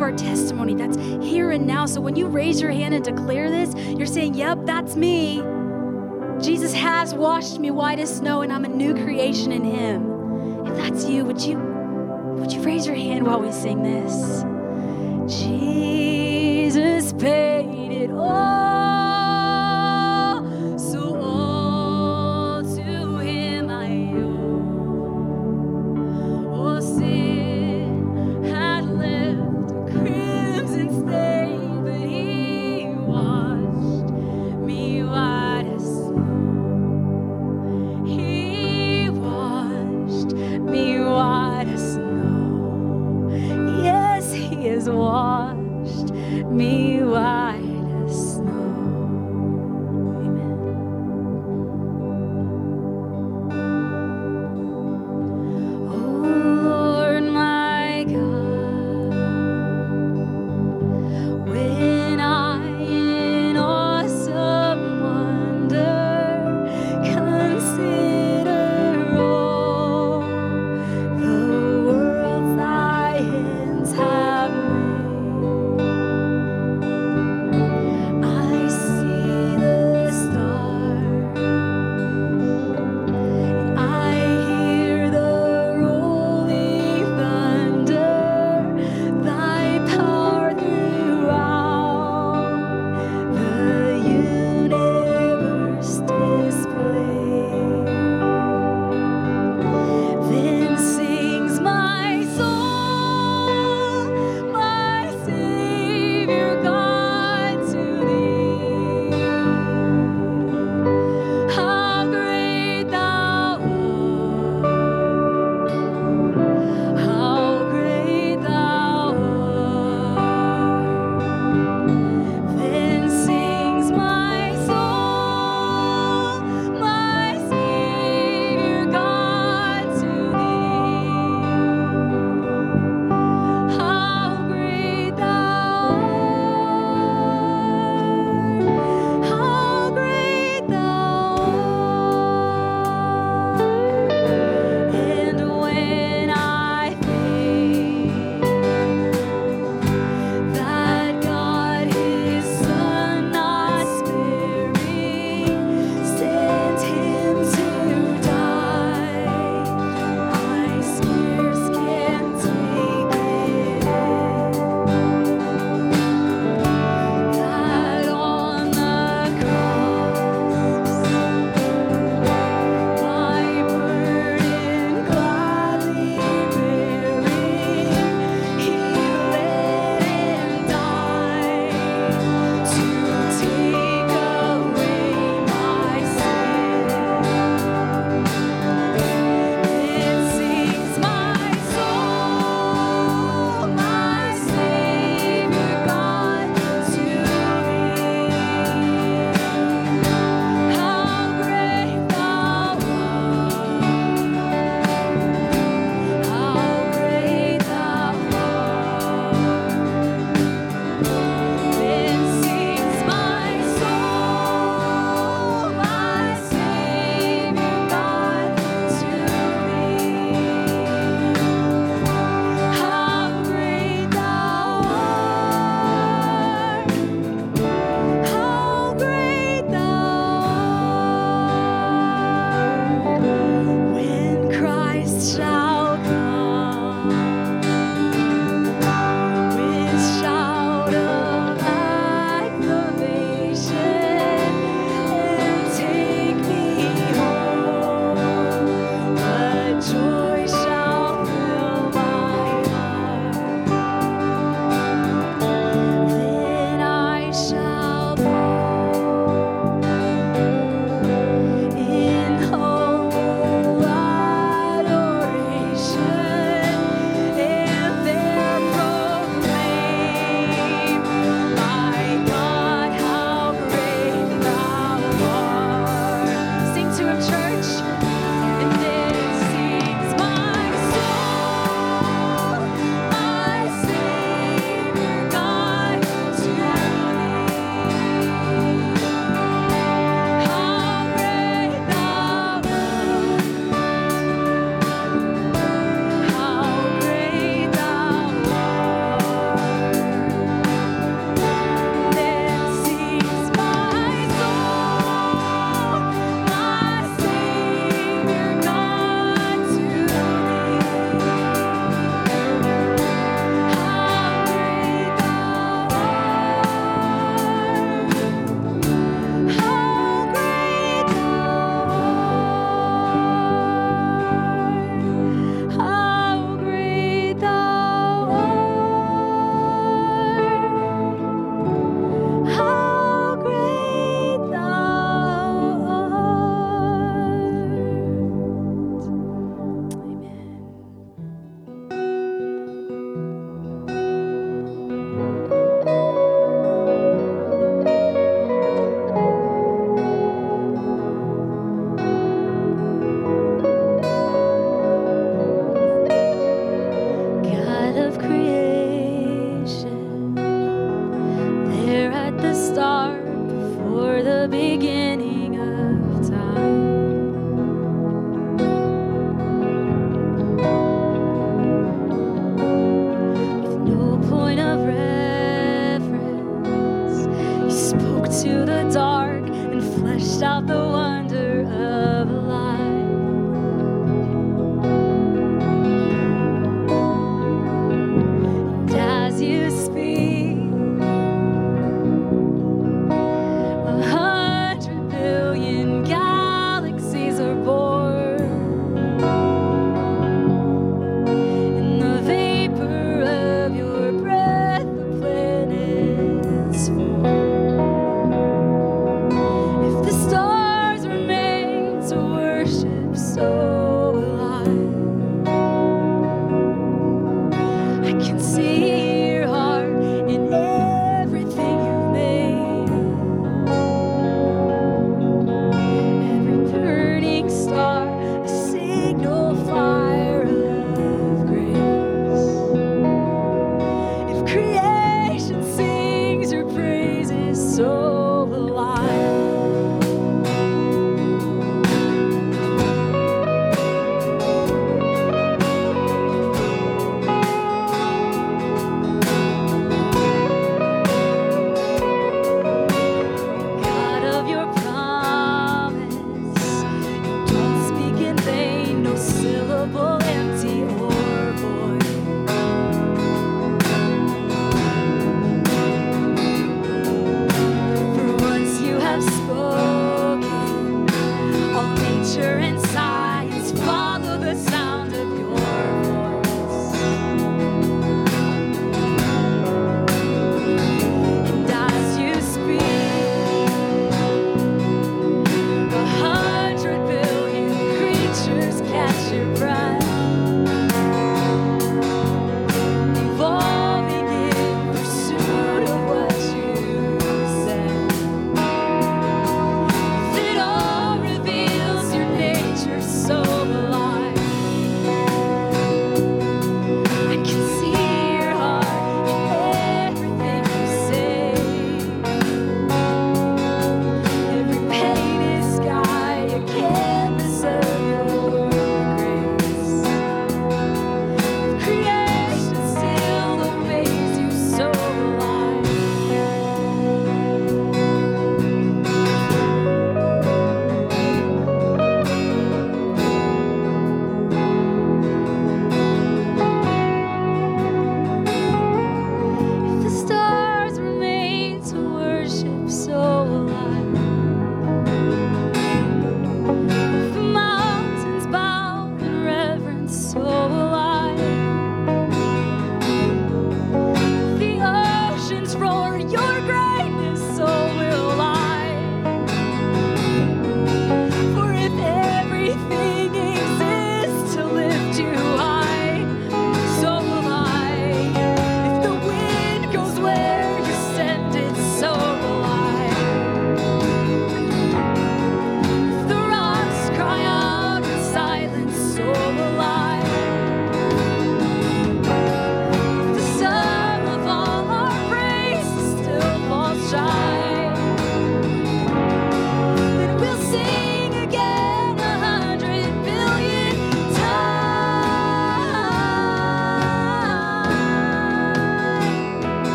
of our testimony. That's here and now. So when you raise your hand and declare this, you're saying, yep, that's me. Jesus has washed me white as snow, and I'm a new creation in him. If that's you, would you raise your hand while we sing this? Jesus paid it all, so all to him I owe. Oh, sin had left a crimson stain, but he washed me white as snow. He washed me white as snow. Yes, he is washed me white as snow. Amen. Oh Lord, my God, when I in awesome wonder consider all the worlds thy hands have made.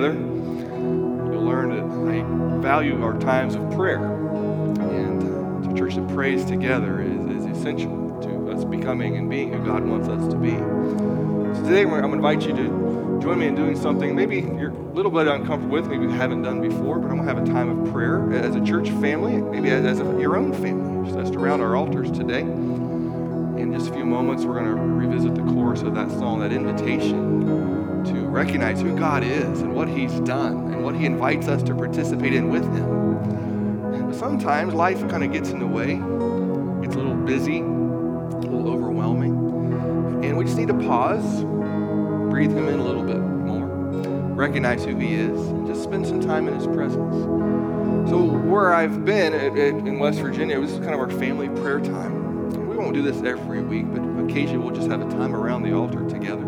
together. You'll learn that I value our times of prayer. And the church that prays together is essential to us becoming and being who God wants us to be. So today I'm going to invite you to join me in doing something maybe you're a little bit uncomfortable with, maybe you haven't done before, but I'm going to have a time of prayer as a church family, maybe as your own family, just around our altars today. In just a few moments, we're going to revisit the chorus of that song, that invitation to recognize who God is and what He's done and what He invites us to participate in with Him. But sometimes life kind of gets in the way. It's a little busy, a little overwhelming. And we just need to pause, breathe Him in a little bit more, recognize who He is, and just spend some time in His presence. So where I've been in West Virginia, it was kind of our family prayer time. We won't do this every week, but occasionally we'll just have a time around the altar together.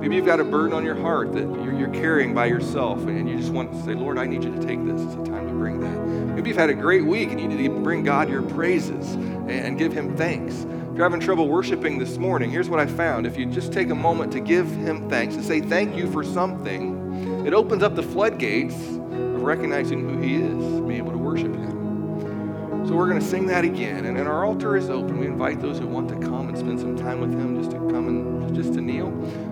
Maybe you've got a burden on your heart that you're carrying by yourself, and you just want to say, Lord, I need you to take this. It's a time to bring that. Maybe you've had a great week, and you need to bring God your praises and give Him thanks. If you're having trouble worshiping this morning, here's what I found. If you just take a moment to give Him thanks, to say thank you for something, it opens up the floodgates of recognizing who He is, being able to worship Him. So we're going to sing that again, and our altar is open. We invite those who want to come and spend some time with Him just to come and just to kneel.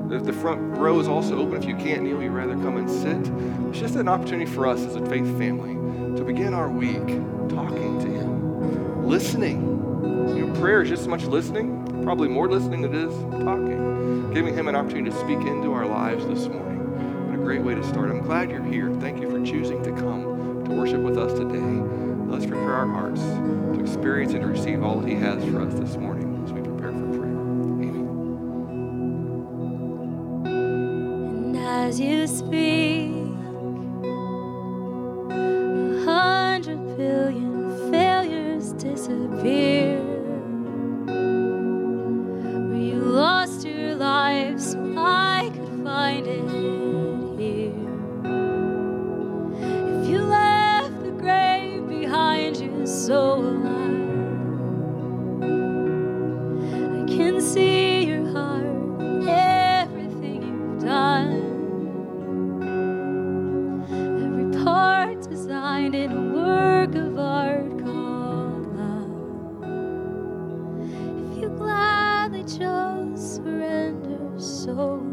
The front row is also open. If you can't kneel, you'd rather come and sit. It's just an opportunity for us as a faith family to begin our week talking to Him, listening. You know, prayer is just as much listening, probably more listening than it is talking, giving Him an opportunity to speak into our lives this morning. What a great way to start. I'm glad you're here. Thank you for choosing to come to worship with us today. Let's prepare our hearts to experience and receive all that He has for us this morning as we prepare for prayer. Amen. And as you speak, 100 billion failures disappear. Where you lost your life so I could find it here. If you let so alive, I can see your heart, everything you've done, every part designed in a work of art called love. If you gladly chose surrender, so alive.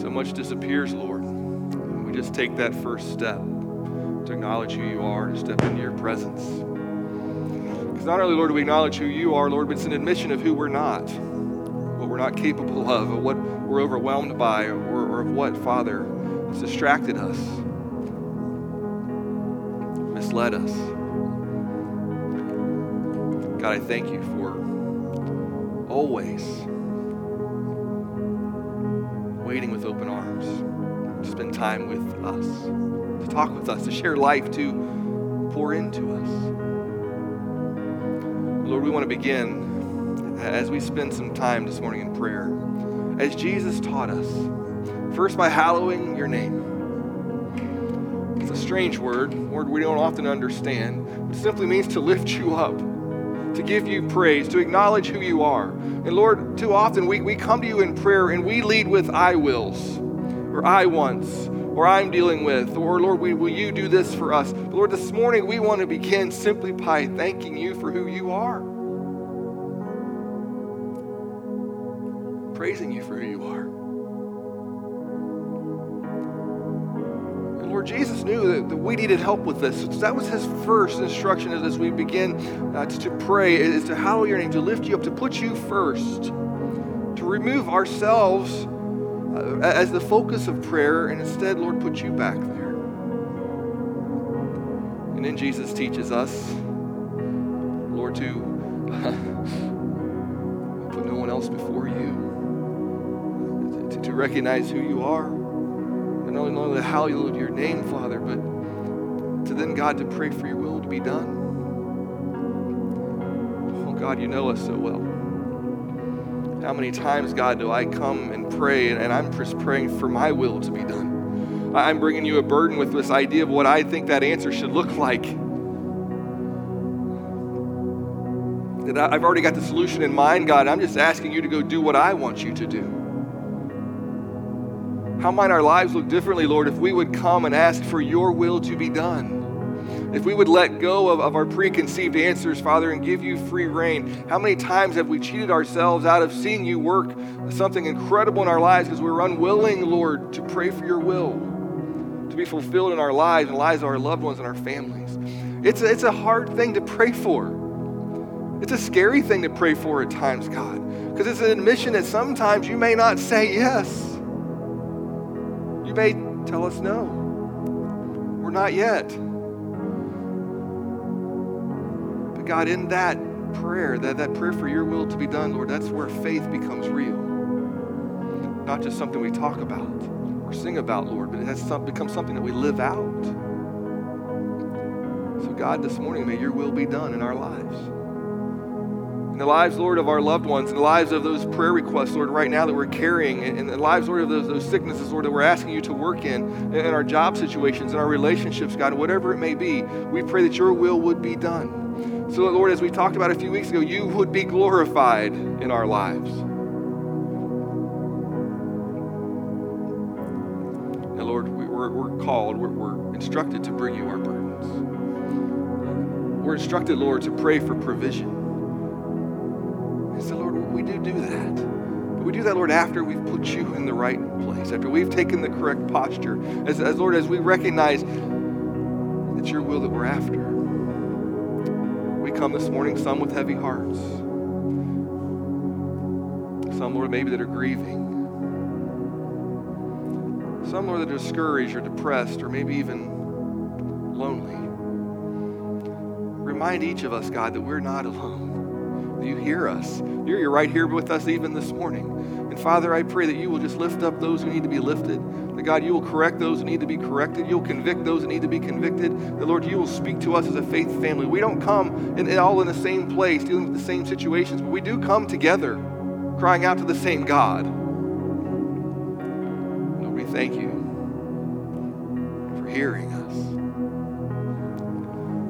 So much disappears, Lord. Just take that first step to acknowledge who you are, to step into your presence. Because not only, Lord, do we acknowledge who you are, Lord, but it's an admission of who we're not, what we're not capable of, or what we're overwhelmed by, or of what, Father, has distracted us, misled us. God, I thank you for always waiting with open arms. To spend time with us, to talk with us, to share life, to pour into us. Lord, we want to begin as we spend some time this morning in prayer, as Jesus taught us, first by hallowing your name. It's a strange word, a word we don't often understand. It simply means to lift you up, to give you praise, to acknowledge who you are. And Lord, too often we come to you in prayer and we lead with I wills. Or I once, or I'm dealing with, or Lord, will you do this for us? But Lord, this morning we want to begin simply by thanking you for who you are. Praising you for who you are. And Lord, Jesus knew that we needed help with this. So that was His first instruction as we begin to pray, is to hallow your name, to lift you up, to put you first, to remove ourselves as the focus of prayer, and instead, Lord, put you back there. And then Jesus teaches us, Lord, to put no one else before you, to recognize who you are, and not only to hallow your name, Father, but to then, God, to pray for your will to be done. Oh, God, you know us so well. How many times, God, do I come and pray, and I'm just praying for my will to be done? I'm bringing you a burden with this idea of what I think that answer should look like. distracted. I've already got the solution in mind, God. I'm just asking you to go do what I want you to do. How might our lives look differently, Lord, if we would come and ask for your will to be done? If we would let go of our preconceived answers, Father, and give you free reign. How many times have we cheated ourselves out of seeing you work something incredible in our lives because we were unwilling, Lord, to pray for your will to be fulfilled in our lives and the lives of our loved ones and our families? It's a hard thing to pray for. It's a scary thing to pray for at times, God, because it's an admission that sometimes you may not say yes. You may tell us no, or not yet. But God, in that prayer, that prayer for your will to be done, Lord, that's where faith becomes real. Not just something we talk about or sing about, Lord, but it has become something that we live out. So God, this morning, may your will be done in our lives. In the lives, Lord, of our loved ones, in the lives of those prayer requests, Lord, right now that we're carrying, in the lives, Lord, of those sicknesses, Lord, that we're asking you to work in our job situations, in our relationships, God, whatever it may be, we pray that your will would be done. So, Lord, as we talked about a few weeks ago, you would be glorified in our lives. And, Lord, we're called, we're instructed to bring you our burdens. We're instructed, Lord, to pray for provision. So, Lord, we do that. But we do that, Lord, after we've put you in the right place, after we've taken the correct posture, as Lord, as we recognize it's your will that we're after. We come this morning, some with heavy hearts. Some, Lord, maybe that are grieving. Some, Lord, that are discouraged or depressed or maybe even lonely. Remind each of us, God, that we're not alone. You hear us. You're right here with us even this morning. And Father, I pray that you will just lift up those who need to be lifted. That God, you will correct those who need to be corrected. You'll convict those who need to be convicted. That Lord, you will speak to us as a faith family. We don't come all in the same place, dealing with the same situations, but we do come together, crying out to the same God. Lord, we thank you for hearing us.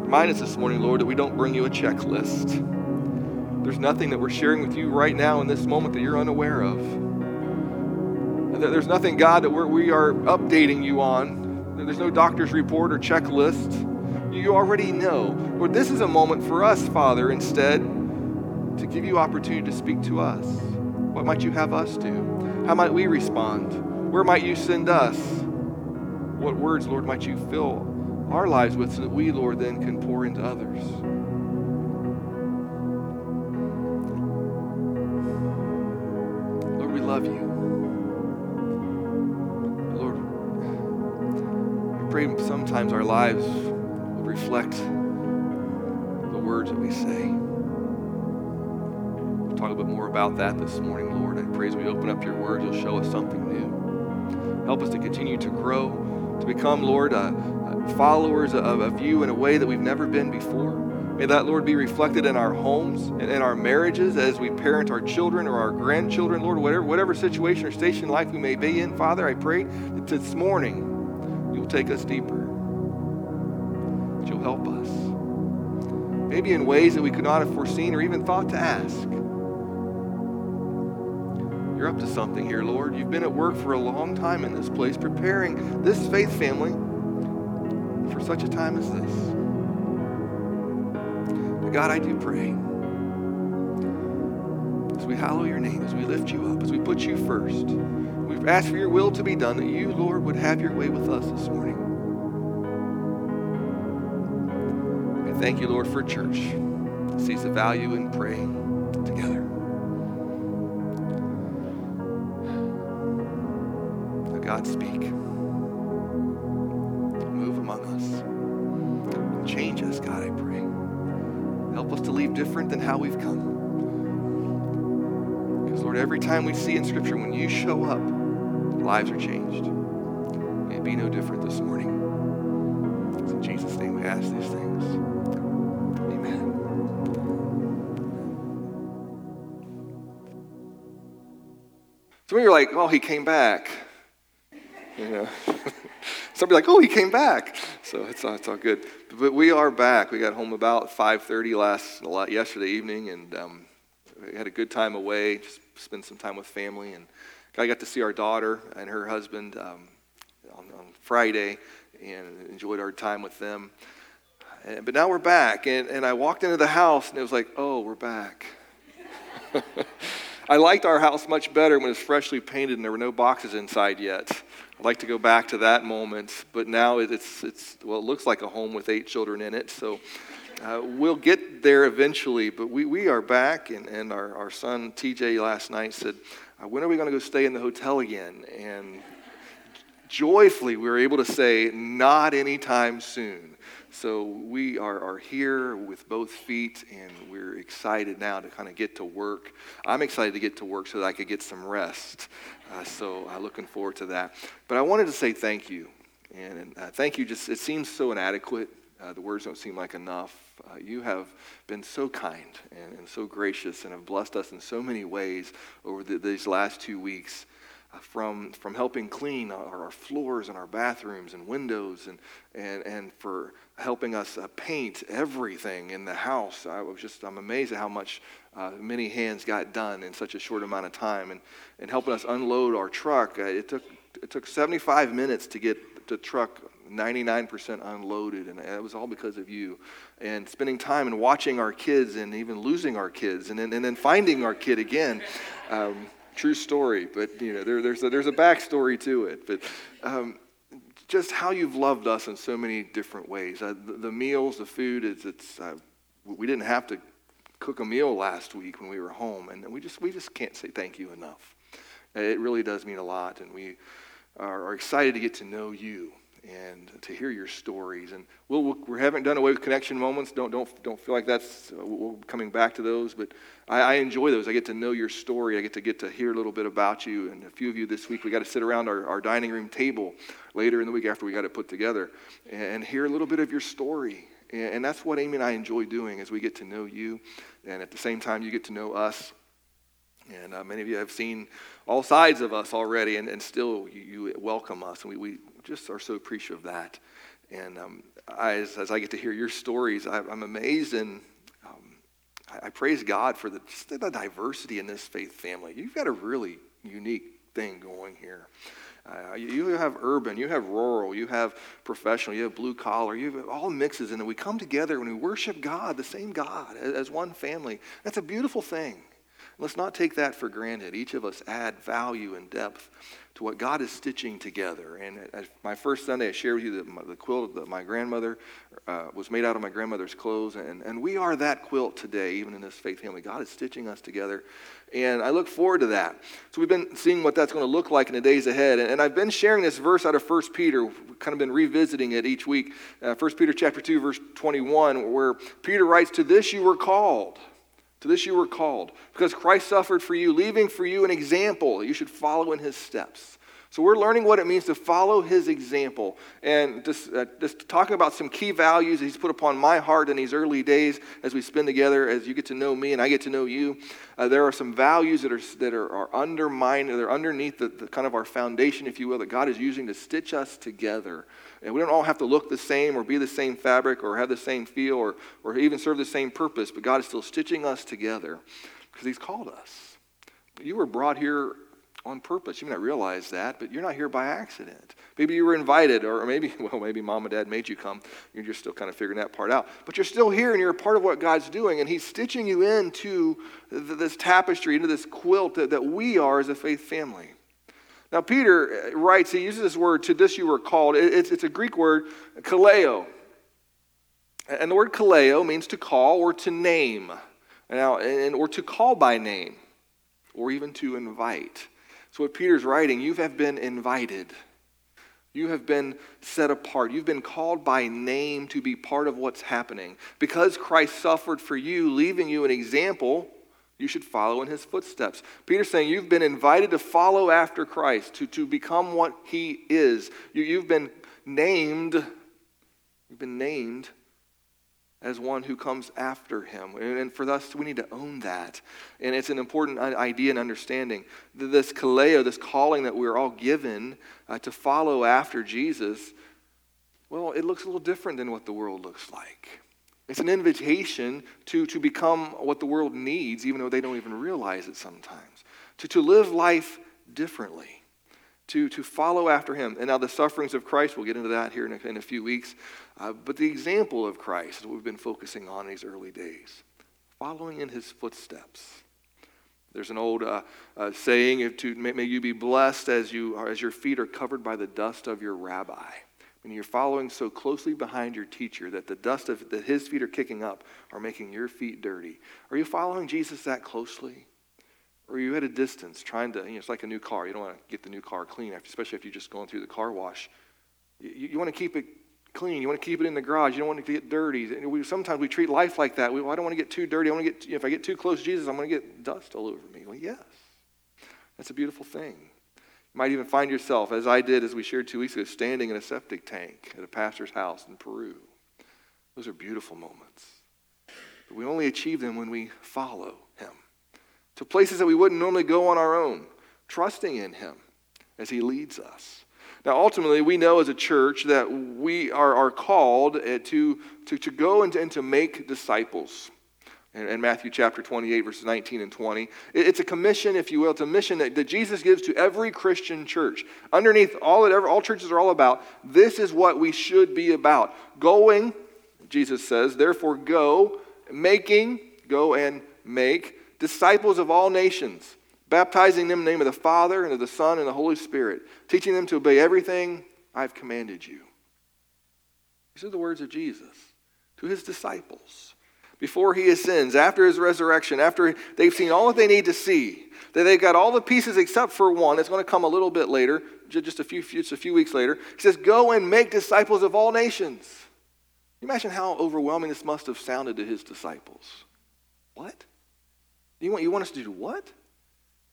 Remind us this morning, Lord, that we don't bring you a checklist. There's nothing that we're sharing with you right now in this moment that you're unaware of. There's nothing, God, that we are updating you on. There's no doctor's report or checklist. You already know. Lord, this is a moment for us, Father, instead, to give you opportunity to speak to us. What might you have us do? How might we respond? Where might you send us? What words, Lord, might you fill our lives with so that we, Lord, then can pour into others? Love you. Lord, I pray sometimes our lives would reflect the words that we say. We'll talk a bit more about that this morning, Lord. I pray as we open up your word, you'll show us something new. Help us to continue to grow, to become, Lord, followers of you in a way that we've never been before. May that, Lord, be reflected in our homes and in our marriages as we parent our children or our grandchildren. Lord, whatever situation or station in life we may be in, Father, I pray that this morning you'll take us deeper, that you'll help us, maybe in ways that we could not have foreseen or even thought to ask. You're up to something here, Lord. You've been at work for a long time in this place, preparing this faith family for such a time as this. God, I do pray, as we hallow your name, as we lift you up, as we put you first, we've asked for your will to be done, that you, Lord, would have your way with us this morning. I thank you, Lord, for church. It sees the value in praying together. Now, God, speak. Move among us. Change us, God, I pray. Help us to leave different than how we've come. Because, Lord, every time we see in Scripture, when you show up, lives are changed. May it be no different this morning. It's in Jesus' name we ask these things. Amen. So when you're like, oh, he came back. You know. Somebody like, oh, he came back. So it's all good. But we are back. We got home about 5:30 yesterday evening, and we had a good time away. Just spent some time with family, and I got to see our daughter and her husband on Friday, and enjoyed our time with them. But now we're back, and I walked into the house, and it was like, oh, we're back. I liked our house much better when it was freshly painted and there were no boxes inside yet. I'd like to go back to that moment, but now it looks like a home with 8 children in it, so we'll get there eventually. But we are back, and our son, TJ, last night said, when are we going to go stay in the hotel again? And joyfully, we were able to say, not anytime soon. So we are here with both feet, and we're excited now to kind of get to work. I'm excited to get to work so that I could get some rest. So I'm looking forward to that. But I wanted to say thank you. And thank you, just it seems so inadequate. The words don't seem like enough. You have been so kind and so gracious and have blessed us in so many ways over these last 2 weeks. From helping clean our floors and our bathrooms and windows and for helping us paint everything in the house. I'm amazed at how much many hands got done in such a short amount of time, and helping us unload our truck. It took 75 minutes to get the truck 99% unloaded, and it was all because of you. And spending time and watching our kids, and even losing our kids, and then finding our kid again. True story, but you know there's a backstory to it. But just how you've loved us in so many different ways. The meals, the food. We didn't have to cook a meal last week when we were home, and we just can't say thank you enough. It really does mean a lot, and we are excited to get to know you and to hear your stories. And we haven't done away with connection moments. Don't feel like we're coming back to those. But I enjoy those. I get to know your story. I get to hear a little bit about you. And a few of you this week, we got to sit around our dining room table later in the week after we got it put together and hear a little bit of your story. And that's what Amy and I enjoy doing, is we get to know you, and at the same time you get to know us. And many of you have seen all sides of us already, and still you welcome us. And we just are so appreciative of that. And as I get to hear your stories, I'm amazed, and I praise God for the diversity in this faith family. You've got a really unique thing going here. You have urban, you have rural, you have professional, you have blue collar, you have all mixes. And then we come together and we worship God, the same God, as one family. That's a beautiful thing. Let's not take that for granted. Each of us add value and depth to what God is stitching together. And my first Sunday, I shared with you the quilt that my grandmother was made out of my grandmother's clothes. And we are that quilt today, even in this faith family. God is stitching us together. And I look forward to that. So we've been seeing what that's going to look like in the days ahead. And I've been sharing this verse out of 1 Peter. We've kind of been revisiting it each week. 1 Peter chapter 2, verse 21, where Peter writes, "To this you were called." To this you were called, because Christ suffered for you, leaving for you an example. You should follow in his steps. So we're learning what it means to follow his example. And just talking about some key values that he's put upon my heart in these early days as we spend together, as you get to know me and I get to know you. There are some values that are undermined, they're underneath the kind of our foundation, if you will, that God is using to stitch us together. And we don't all have to look the same or be the same fabric or have the same feel or even serve the same purpose, but God is still stitching us together because he's called us. You were brought here on purpose. You may not realize that, but you're not here by accident. Maybe you were invited, or maybe mom and dad made you come. You're still kind of figuring that part out. But you're still here, and you're a part of what God's doing, and he's stitching you into this tapestry, into this quilt that we are as a faith family. Now, Peter writes, he uses this word, "to this you were called." It's a Greek word, kaleo. And the word kaleo means to call or to name, or to call by name, or even to invite. So what Peter's writing, you have been invited. You have been set apart. You've been called by name to be part of what's happening. Because Christ suffered for you, leaving you an example, you should follow in his footsteps. Peter's saying you've been invited to follow after Christ, to become what he is. You've been named as one who comes after him. And for us, we need to own that. And it's an important idea and understanding. This kaleo, this calling that we're all given to follow after Jesus, Well, it looks a little different than what the world looks like. It's an invitation to become what the world needs, even though they don't even realize it sometimes. To live life differently. To follow after him. And now the sufferings of Christ, we'll get into that here in a few weeks. But the example of Christ is what we've been focusing on in these early days. Following in his footsteps. There's an old saying, may you be blessed as your feet are covered by the dust of your rabbi. When you're following so closely behind your teacher that the dust that his feet are kicking up are making your feet dirty. Are you following Jesus that closely? Or are you at a distance trying to, it's like a new car. You don't want to get the new car clean, especially if you're just going through the car wash. You want to keep it clean. You want to keep it in the garage. You don't want it to get dirty. And sometimes we treat life like that. I don't want to get too dirty. If I get too close to Jesus, I'm going to get dust all over me. Well, yes. That's a beautiful thing. You might even find yourself, as I did, as we shared 2 weeks ago, standing in a septic tank at a pastor's house in Peru. Those are beautiful moments. But we only achieve them when we follow him. To places that we wouldn't normally go on our own, trusting in him as he leads us. Now, ultimately, we know as a church that we are called to go and to make disciples. In Matthew chapter 28, verses 19 and 20. It's a commission, if you will. It's a mission that Jesus gives to every Christian church. Underneath all churches are all about, this is what we should be about. Going, Jesus says, therefore go and make disciples of all nations, baptizing them in the name of the Father and of the Son and the Holy Spirit, teaching them to obey everything I've commanded you. These are the words of Jesus to his disciples. Before he ascends, after his resurrection, after they've seen all that they need to see, that they've got all the pieces except for one. It's going to come a little bit later, just a few weeks later. He says, go and make disciples of all nations. Can you imagine how overwhelming this must have sounded to his disciples? What? You want us to do what?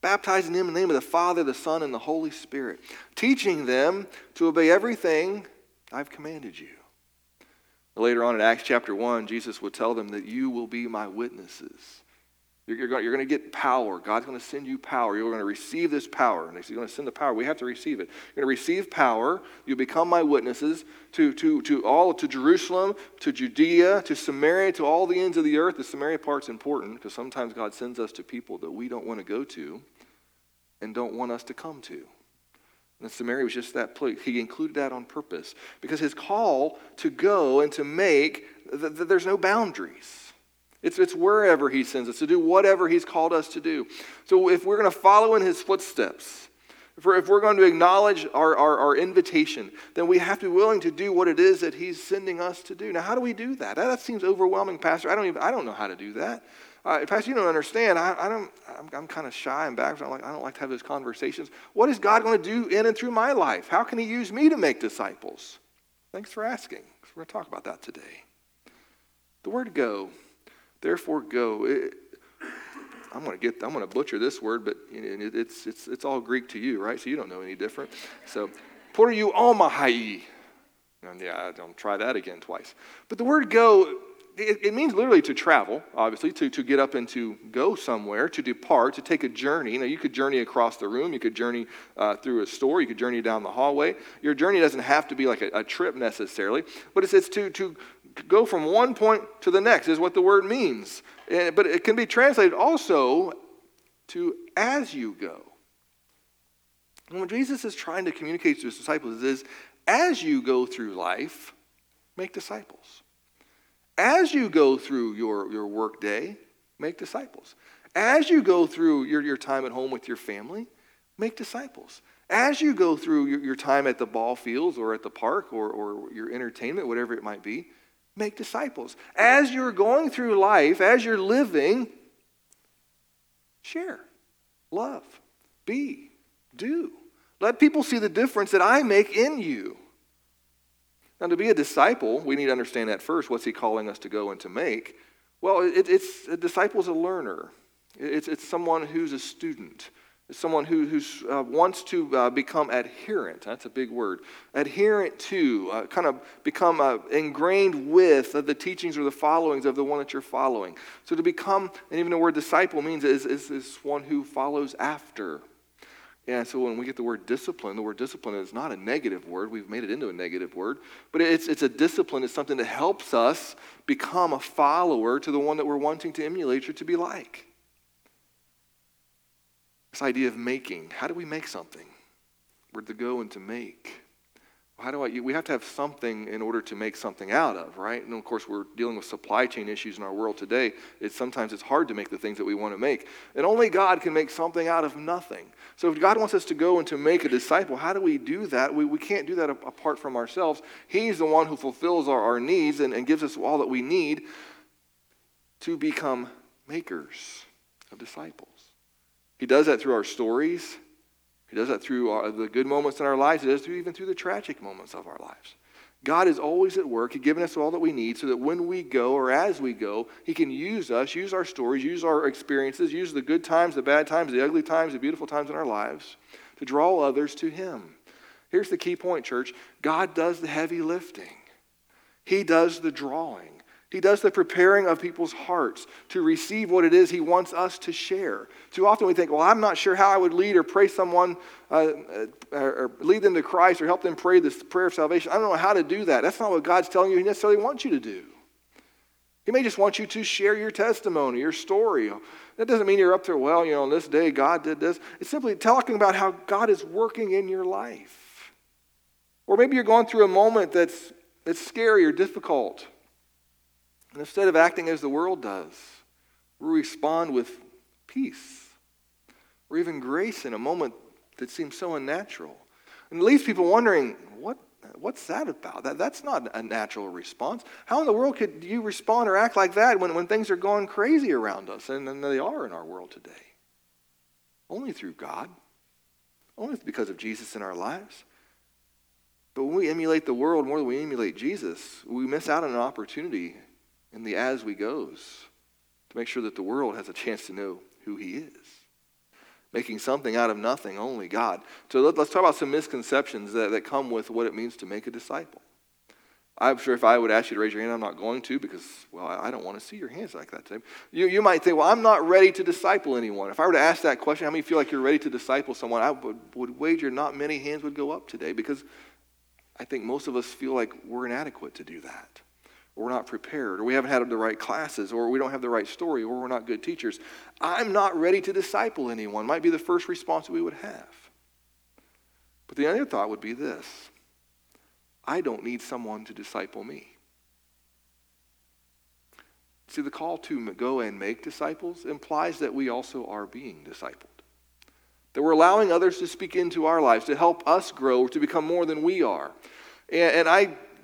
Baptizing them in the name of the Father, the Son, and the Holy Spirit. Teaching them to obey everything I've commanded you. Later on in Acts chapter 1, Jesus would tell them that you will be my witnesses. You're going to get power. God's going to send you power. You're going to receive this power. And he's going to send the power. We have to receive it. You're going to receive power. You'll become my witnesses to Jerusalem, to Judea, to Samaria, to all the ends of the earth. The Samaria part's important because sometimes God sends us to people that we don't want to go to and don't want us to come to. And Samaria was just that place. He included that on purpose. Because his call to go and to make, there's no boundaries. It's wherever he sends us to do whatever he's called us to do. So if we're going to follow in his footsteps, if we're going to acknowledge our invitation, then we have to be willing to do what it is that he's sending us to do. Now, how do we do that? That seems overwhelming, Pastor. I don't know how to do that. Pastor, you don't understand. I'm kind of shy and backwards. I don't like to have those conversations. What is God going to do in and through my life? How can he use me to make disciples? Thanks for asking. We're going to talk about that today. The word go, therefore go. I'm going to butcher this word, but it's all Greek to you, right? So you don't know any different. So, porteuomahai. Yeah, don't try that again twice. But the word go, it means literally to travel, obviously, to get up and to go somewhere, to depart, to take a journey. Now, you could journey across the room. You could journey through a store. You could journey down the hallway. Your journey doesn't have to be like a trip necessarily, but it says to go from one point to the next is what the word means. But it can be translated also to as you go. And what Jesus is trying to communicate to his disciples is, as you go through life, make disciples. As you go through your work day, make disciples. As you go through your time at home with your family, make disciples. As you go through your time at the ball fields or at the park or your entertainment, whatever it might be, make disciples. As you're going through life, as you're living, share, love, be, do. Let people see the difference that I make in you. Now, to be a disciple, we need to understand that first. What's he calling us to go and to make? Well, it's a disciple is a learner. It's someone who's a student. It's someone who wants to become adherent. That's a big word. Adherent to, kind of become ingrained with the teachings or the followings of the one that you're following. So to become, and even the word disciple means is one who follows after. Yeah, so when we get the word discipline is not a negative word. We've made it into a negative word. But it's a discipline. It's something that helps us become a follower to the one that we're wanting to emulate or to be like. This idea of making. How do we make something? We're to go and to make. How do I? We have to have something in order to make something out of, right? And of course, we're dealing with supply chain issues in our world today. Sometimes it's hard to make the things that we want to make, and only God can make something out of nothing. So, if God wants us to go and to make a disciple, how do we do that? We can't do that apart from ourselves. He's the one who fulfills our needs and gives us all that we need to become makers of disciples. He does that through our stories. He does that through the good moments in our lives. He does it even through the tragic moments of our lives. God is always at work. He's given us all that we need so that when we go or as we go, he can use us, use our stories, use our experiences, use the good times, the bad times, the ugly times, the beautiful times in our lives to draw others to him. Here's the key point, church. God does the heavy lifting. He does the drawing. He does the preparing of people's hearts to receive what it is he wants us to share. Too often we think, well, I'm not sure how I would lead or pray someone or lead them to Christ or help them pray this prayer of salvation. I don't know how to do that. That's not what God's telling you he necessarily wants you to do. He may just want you to share your testimony, your story. That doesn't mean you're up there, well, you know, on this day God did this. It's simply talking about how God is working in your life. Or maybe you're going through a moment that's scary or difficult. And instead of acting as the world does, we respond with peace or even grace in a moment that seems so unnatural. And it leaves people wondering, what's that about? That's not a natural response. How in the world could you respond or act like that when things are going crazy around us? And they are in our world today. Only through God. Only because of Jesus in our lives. But when we emulate the world more than we emulate Jesus, we miss out on an opportunity in the as we goes to make sure that the world has a chance to know who he is. Making something out of nothing, only God. So let's talk about some misconceptions that come with what it means to make a disciple. I'm sure if I would ask you to raise your hand, I'm not going to because, well, I don't want to see your hands like that today. You might think, well, I'm not ready to disciple anyone. If I were to ask that question, how many feel like you're ready to disciple someone? I would wager not many hands would go up today because I think most of us feel like we're inadequate to do that. Or we're not prepared, or we haven't had the right classes, or we don't have the right story, or we're not good teachers. I'm not ready to disciple anyone might be the first response that we would have. But the other thought would be this: I don't need someone to disciple me. See, the call to go and make disciples implies that we also are being discipled. That we're allowing others to speak into our lives, to help us grow, or to become more than we are.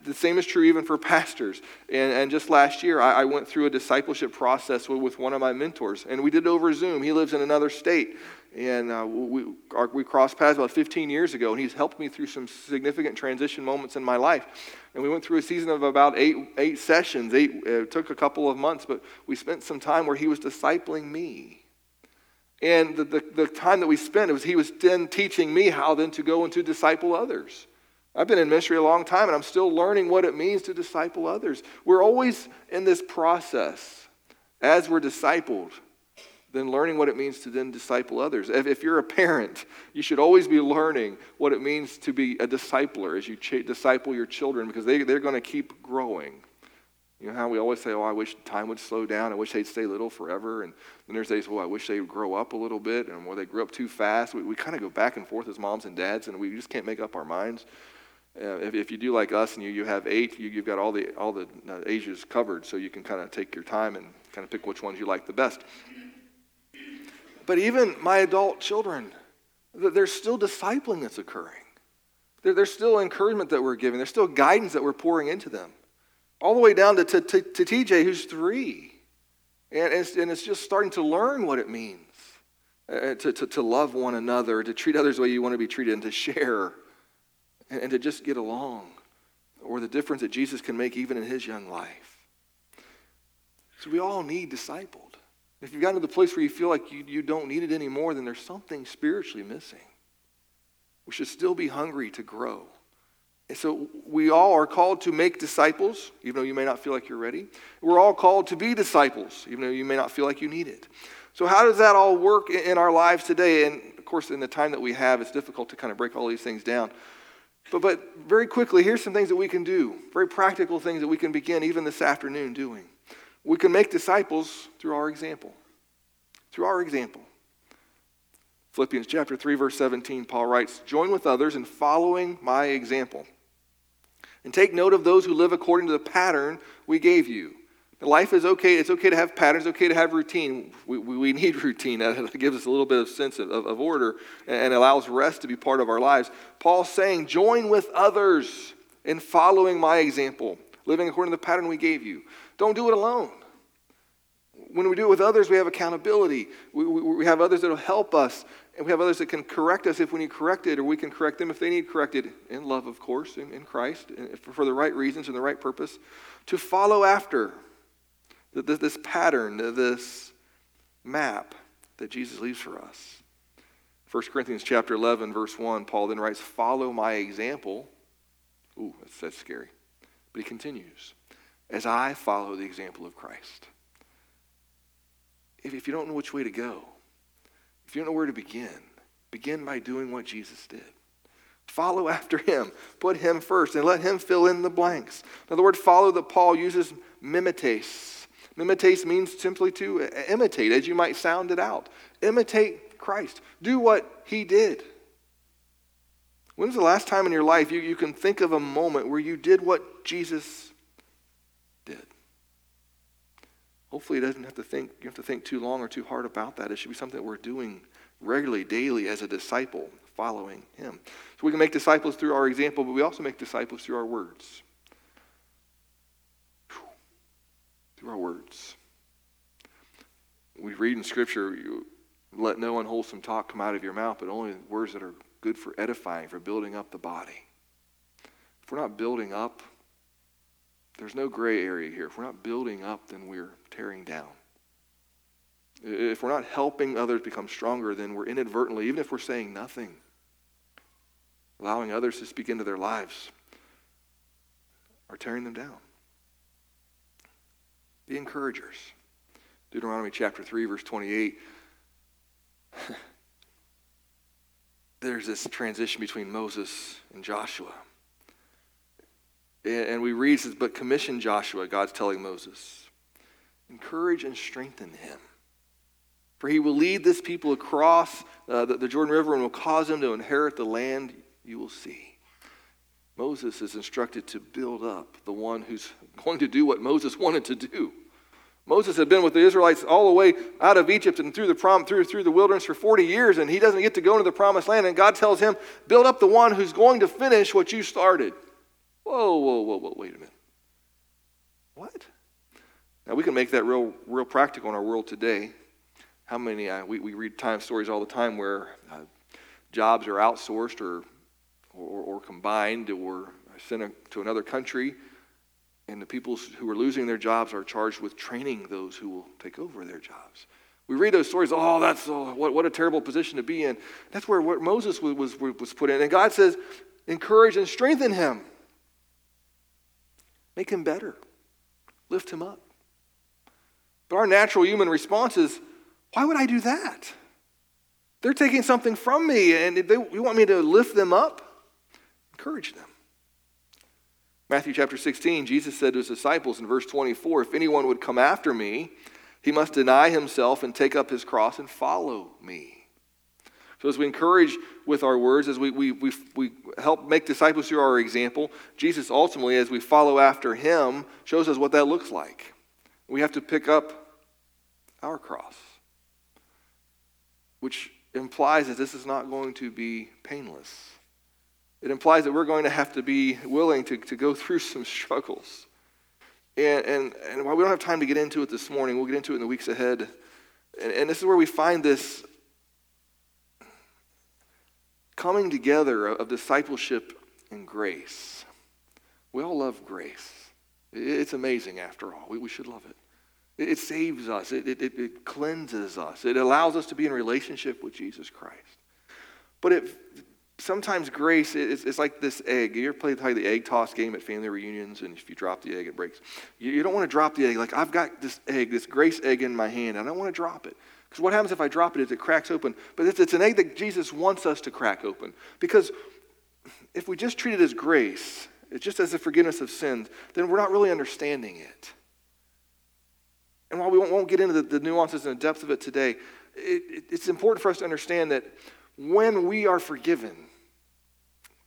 The same is true even for pastors. And just last year, I went through a discipleship process with one of my mentors. And we did it over Zoom. He lives in another state. And we crossed paths about 15 years ago. And he's helped me through some significant transition moments in my life. And we went through a season of about eight sessions. It took a couple of months. But we spent some time where he was discipling me. And the time that we spent, he was then teaching me how then to go and to disciple others. I've been in ministry a long time, and I'm still learning what it means to disciple others. We're always in this process as we're discipled, then learning what it means to then disciple others. If you're a parent, you should always be learning what it means to be a discipler as you disciple your children because they're going to keep growing. You know how we always say, oh, I wish time would slow down. I wish they'd stay little forever. And then there's days, well, I wish they'd grow up a little bit. And well, they grew up too fast. We kind of go back and forth as moms and dads, and we just can't make up our minds. If you do like us and you have eight, you've got all the ages covered, so you can kind of take your time and kind of pick which ones you like the best. But even my adult children, there's still discipling that's occurring. There's still encouragement that we're giving. There's still guidance that we're pouring into them. All the way down to TJ, who's 3. And it's just starting to learn what it means to love one another, to treat others the way you want to be treated, and to share. And to just get along, or the difference that Jesus can make even in his young life. So we all need discipled. If you've gotten to the place where you feel like you don't need it anymore, then there's something spiritually missing. We should still be hungry to grow. And so we all are called to make disciples, even though you may not feel like you're ready. We're all called to be disciples, even though you may not feel like you need it. So how does that all work in our lives today? And course, in the time that we have, it's difficult to kind of break all these things down. But very quickly, here's some things that we can do, very practical things that we can begin even this afternoon doing. We can make disciples through our example. Through our example. Philippians chapter 3, verse 17, Paul writes, "Join with others in following my example. And take note of those who live according to the pattern we gave you." Now, life is okay. It's okay to have patterns. It's okay to have routine. We need routine. That gives us a little bit of sense of order and allows rest to be part of our lives. Paul's saying, join with others in following my example, living according to the pattern we gave you. Don't do it alone. When we do it with others, we have accountability. We have others that will help us, and we have others that can correct us if we need corrected, or we can correct them if they need corrected, in love, of course, in Christ, for the right reasons and the right purpose, to follow after this pattern, this map that Jesus leaves for us. 1 Corinthians chapter 11, verse 1, Paul then writes, "Follow my example." Ooh, that's scary. But he continues, "As I follow the example of Christ." If you don't know which way to go, if you don't know where to begin by doing what Jesus did. Follow after him. Put him first and let him fill in the blanks. Now, the word follow that Paul uses, mimetes. Mimetes means simply to imitate, as you might sound it out. Imitate Christ. Do what he did. When's the last time in your life you can think of a moment where you did what Jesus did? Hopefully, it doesn't have to think. You have to think too long or too hard about that. It should be something that we're doing regularly, daily, as a disciple, following him. So we can make disciples through our example, but we also make disciples through our words. Through our words. We read in Scripture, "Let no unwholesome talk come out of your mouth, but only words that are good for edifying, for building up the body." If we're not building up, there's no gray area here. If we're not building up, then we're tearing down. If we're not helping others become stronger, then we're inadvertently, even if we're saying nothing, allowing others to speak into their lives, or tearing them down. Be encouragers. Deuteronomy chapter 3, verse 28. There's this transition between Moses and Joshua. And we read, it says, "But commission Joshua," God's telling Moses, "encourage and strengthen him. For he will lead this people across the Jordan River and will cause them to inherit the land you will see." Moses is instructed to build up the one who's going to do what Moses wanted to do. Moses had been with the Israelites all the way out of Egypt and through the wilderness for 40 years, and he doesn't get to go into the promised land, and God tells him, build up the one who's going to finish what you started. Whoa, wait a minute. What? Now, we can make that real practical in our world today. How many, we read time stories all the time where jobs are outsourced or combined or sent to another country, and the people who are losing their jobs are charged with training those who will take over their jobs. We read those stories, what a terrible position to be in. That's where what Moses was put in. And God says, encourage and strengthen him. Make him better. Lift him up. But our natural human response is, why would I do that? They're taking something from me, and you want me to lift them up? Encourage them. Matthew chapter 16, Jesus said to his disciples in verse 24, "If anyone would come after me, he must deny himself and take up his cross and follow me." So as we encourage with our words, as we help make disciples through our example, Jesus ultimately, as we follow after him, shows us what that looks like. We have to pick up our cross, which implies that this is not going to be painless. It implies that we're going to have to be willing to go through some struggles. And while we don't have time to get into it this morning, we'll get into it in the weeks ahead. And this is where we find this coming together of discipleship and grace. We all love grace. It's amazing after all. We should love it. It saves us. It cleanses us. It allows us to be in relationship with Jesus Christ. But sometimes grace, it's like this egg. You ever played the egg toss game at family reunions? And if you drop the egg, it breaks. You don't want to drop the egg. Like, I've got this egg, this grace egg in my hand, and I don't want to drop it. Because what happens if I drop it is it cracks open. But it's an egg that Jesus wants us to crack open. Because if we just treat it as grace, it's just as the forgiveness of sins, then we're not really understanding it. And while we won't get into the nuances and the depth of it today, it's important for us to understand that when we are forgiven,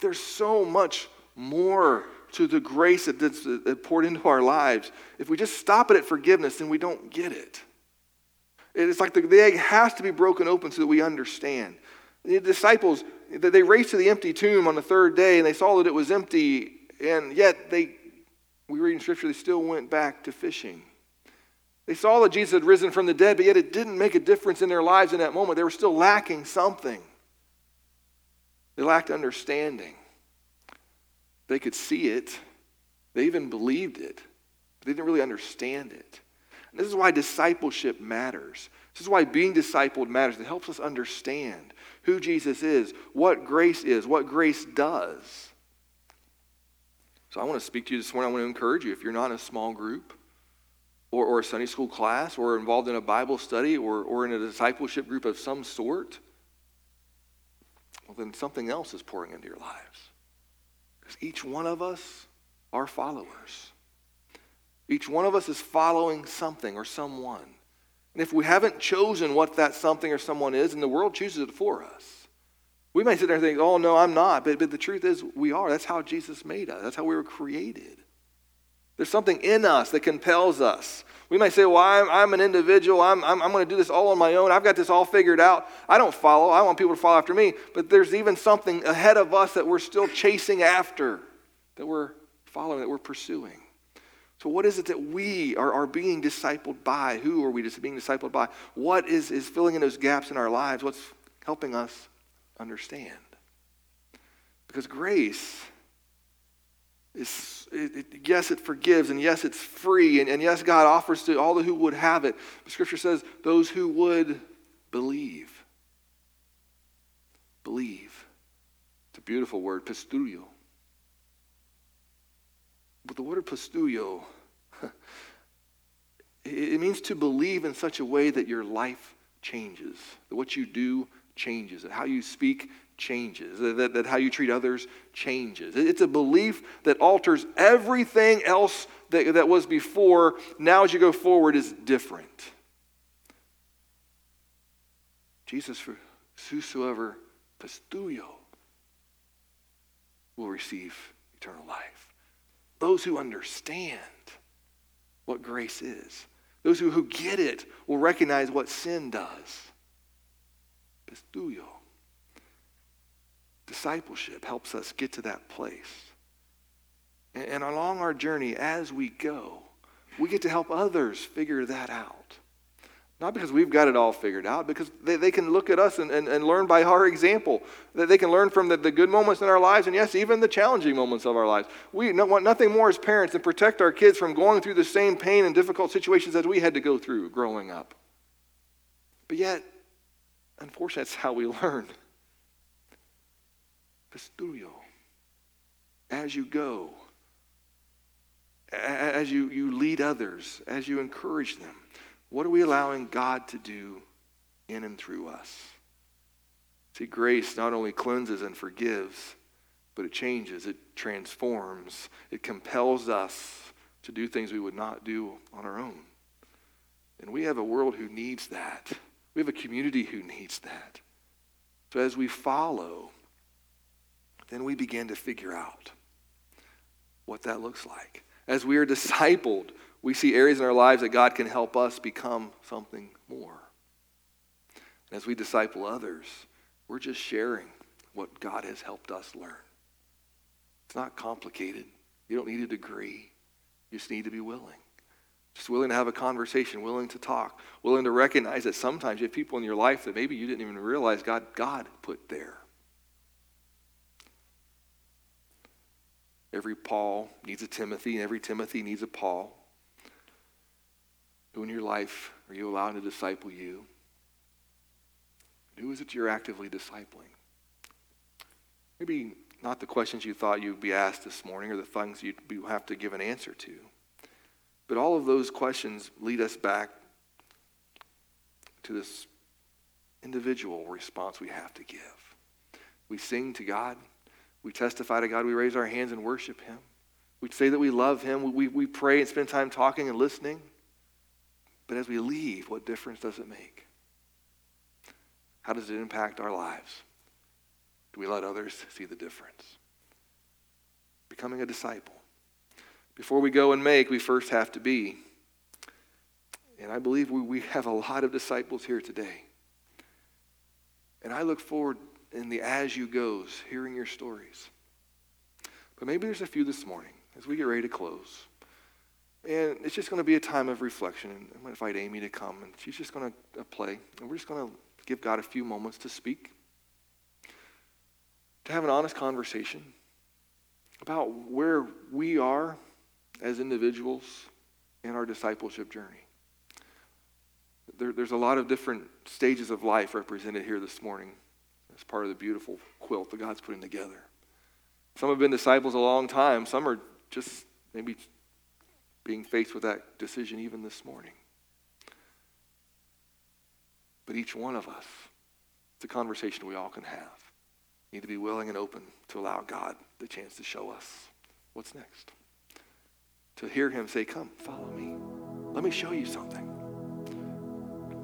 there's so much more to the grace that's poured into our lives. If we just stop it at forgiveness, then we don't get it. It's like the egg has to be broken open so that we understand. The disciples, they raced to the empty tomb on the third day, and they saw that it was empty, and yet we read in Scripture, they still went back to fishing. They saw that Jesus had risen from the dead, but yet it didn't make a difference in their lives in that moment. They were still lacking something. They lacked understanding. They could see it. They even believed it. But they didn't really understand it. And this is why discipleship matters. This is why being discipled matters. It helps us understand who Jesus is, what grace does. So I want to speak to you this morning. I want to encourage you, if you're not in a small group, or a Sunday school class, or involved in a Bible study, or in a discipleship group of some sort, well, then something else is pouring into your lives. Because each one of us are followers. Each one of us is following something or someone. And if we haven't chosen what that something or someone is, and the world chooses it for us, we may sit there and think, oh, no, I'm not. But the truth is, we are. That's how Jesus made us. That's how we were created. There's something in us that compels us. We might say, well, I'm an individual. I'm going to do this all on my own. I've got this all figured out. I don't follow. I want people to follow after me. But there's even something ahead of us that we're still chasing after, that we're following, that we're pursuing. So what is it that we are being discipled by? Who are we just being discipled by? What is filling in those gaps in our lives? What's helping us understand? Because grace is, yes, it forgives, and yes, it's free, and yes, God offers to all who would have it. But Scripture says those who would believe. Believe. It's a beautiful word, pisturio. But the word pistuio, it means to believe in such a way that your life changes, that what you do changes, that how you speak changes, that how you treat others changes. It's a belief that alters everything else that was before. Now as you go forward is different. Jesus, for whosoever pistuio, will receive eternal life. Those who understand what grace is, those who get it, will recognize what sin does. Pistuio. Discipleship helps us get to that place. And along our journey, as we go, we get to help others figure that out. Not because we've got it all figured out, because they can look at us and learn by our example. They can learn from the good moments in our lives, and yes, even the challenging moments of our lives. We want nothing more as parents than protect our kids from going through the same pain and difficult situations that we had to go through growing up. But yet, unfortunately, that's how we learn. Pisturio. As you go, as you lead others, as you encourage them, what are we allowing God to do in and through us? See, grace not only cleanses and forgives, but it changes, it transforms, it compels us to do things we would not do on our own. And we have a world who needs that. We have a community who needs that. So as we follow, then we begin to figure out what that looks like. As we are discipled, we see areas in our lives that God can help us become something more. And as we disciple others, we're just sharing what God has helped us learn. It's not complicated. You don't need a degree. You just need to be willing. Just willing to have a conversation, willing to talk, willing to recognize that sometimes you have people in your life that maybe you didn't even realize God put there. Every Paul needs a Timothy, and every Timothy needs a Paul. Who in your life are you allowing to disciple you? Who is it you're actively discipling? Maybe not the questions you thought you'd be asked this morning or the things you'd have to give an answer to. But all of those questions lead us back to this individual response we have to give. We sing to God. We testify to God. We raise our hands and worship him. We say that we love him. We pray and spend time talking and listening. But as we leave, what difference does it make? How does it impact our lives? Do we let others see the difference? Becoming a disciple. Before we go and make, we first have to be. And I believe we have a lot of disciples here today. And I look forward in the as you goes, hearing your stories. But maybe there's a few this morning as we get ready to close. And it's just going to be a time of reflection. And I'm going to invite Amy to come, and she's just going to play. And we're just going to give God a few moments to speak, to have an honest conversation about where we are as individuals in our discipleship journey. There's a lot of different stages of life represented here this morning as part of the beautiful quilt that God's putting together. Some have been disciples a long time. Some are just maybe being faced with that decision even this morning. But each one of us, it's a conversation we all can have. We need to be willing and open to allow God the chance to show us what's next. To hear him say, come, follow me. Let me show you something.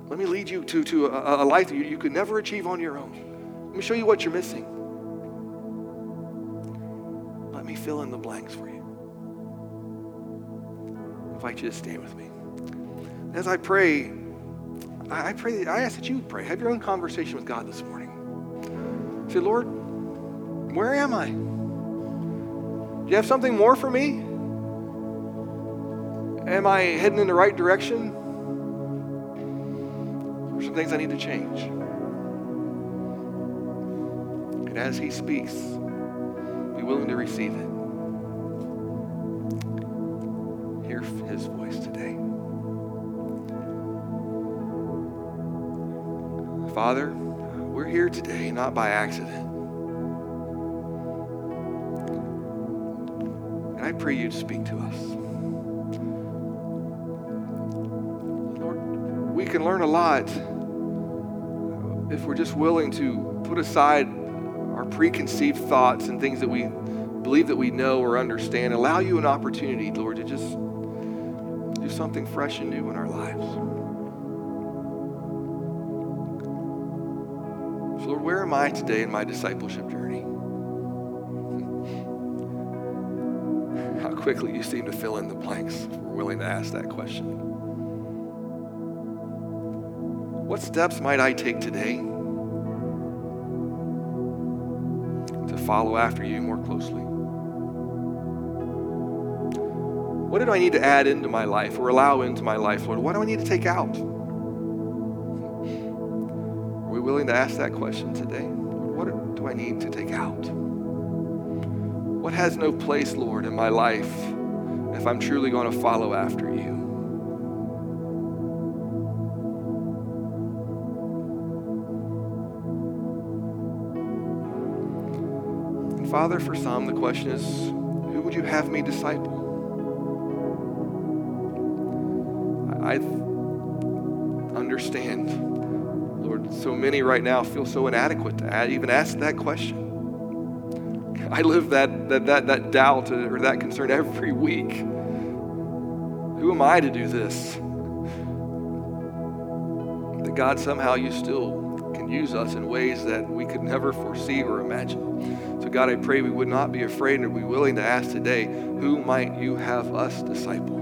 Let me lead you to a life that you could never achieve on your own. Let me show you what you're missing. Let me fill in the blanks for you. I invite you to stand with me. As I pray, I ask that you pray. Have your own conversation with God this morning. Say, Lord, where am I? Do you have something more for me? Am I heading in the right direction? Some things I need to change. And as he speaks, be willing to receive it. Hear his voice today. Father, we're here today not by accident. And I pray you'd speak to us. We can learn a lot if we're just willing to put aside our preconceived thoughts and things that we believe that we know or understand. Allow you an opportunity, Lord, to just do something fresh and new in our lives. So, Lord, where am I today in my discipleship journey? How quickly you seem to fill in the blanks if we're willing to ask that question. What steps might I take today to follow after you more closely? What do I need to add into my life or allow into my life, Lord? What do I need to take out? Are we willing to ask that question today? What do I need to take out? What has no place, Lord, in my life if I'm truly going to follow after you? Father, for some, the question is, who would you have me disciple? I understand, Lord, so many right now feel so inadequate to even ask that question. I live that doubt or that concern every week. Who am I to do this? That God, somehow you still can use us in ways that we could never foresee or imagine. So God, I pray we would not be afraid and be willing to ask today, who might you have us disciple?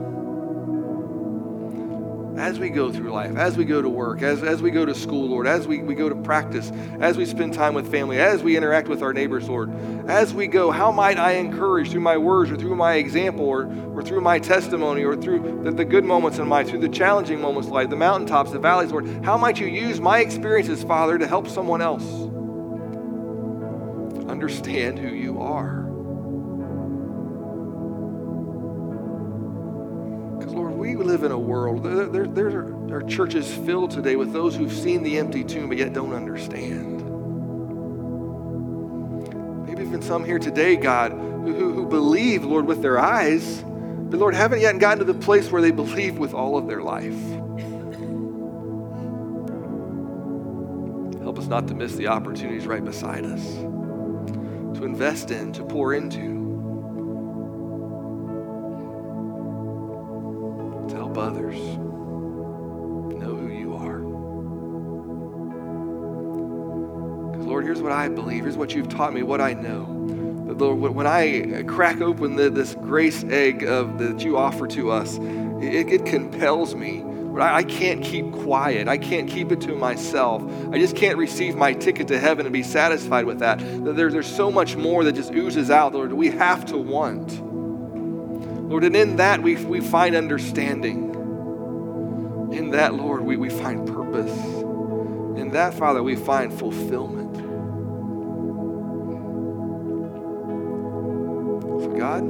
As we go through life, as we go to work, as we go to school, Lord, as we go to practice, as we spend time with family, as we interact with our neighbors, Lord, as we go, how might I encourage through my words or through my example or through my testimony or through the good moments in life, through the challenging moments in life, the mountaintops, the valleys, Lord, how might you use my experiences, Father, to help someone else? Understand who you are. Because, Lord, we live in a world, there are churches filled today with those who've seen the empty tomb but yet don't understand. Maybe even some here today, God, who believe, Lord, with their eyes, but, Lord, haven't yet gotten to the place where they believe with all of their life. Help us not to miss the opportunities right beside us to invest in, to pour into, to help others know who you are. Because Lord, here's what I believe. Here's what you've taught me, what I know. That Lord, when I crack open this grace egg that you offer to us, it compels me. I can't keep quiet. I can't keep it to myself. I just can't receive my ticket to heaven and be satisfied with that. There's so much more that just oozes out, Lord. We have to want. Lord, and in that we find understanding. In that, Lord, we find purpose. In that, Father, we find fulfillment. So God,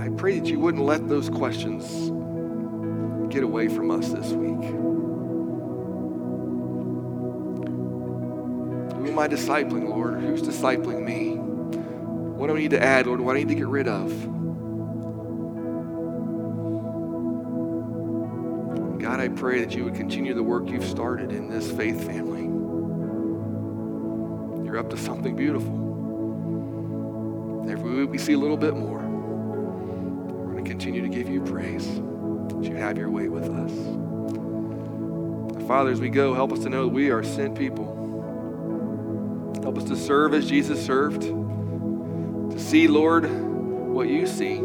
I pray that you wouldn't let those questions get away from us this week. Who am I discipling, Lord? Who's discipling me? What do I need to add, Lord? What do I need to get rid of? God, I pray that you would continue the work you've started in this faith family. You're up to something beautiful. Every week we see a little bit more. Continue to give you praise, that you have your way with us. Father, as we go, help us to know that we are sent people. Help us to serve as Jesus served, to see, Lord, what you see.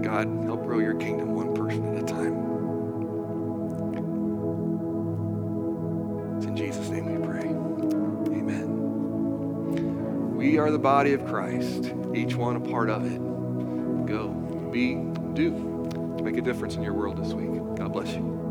God, help grow your kingdom one person at a time. It's in Jesus' name we pray. Amen. We are the body of Christ, each one a part of it. Go, be, do, to make a difference in your world this week. God bless you.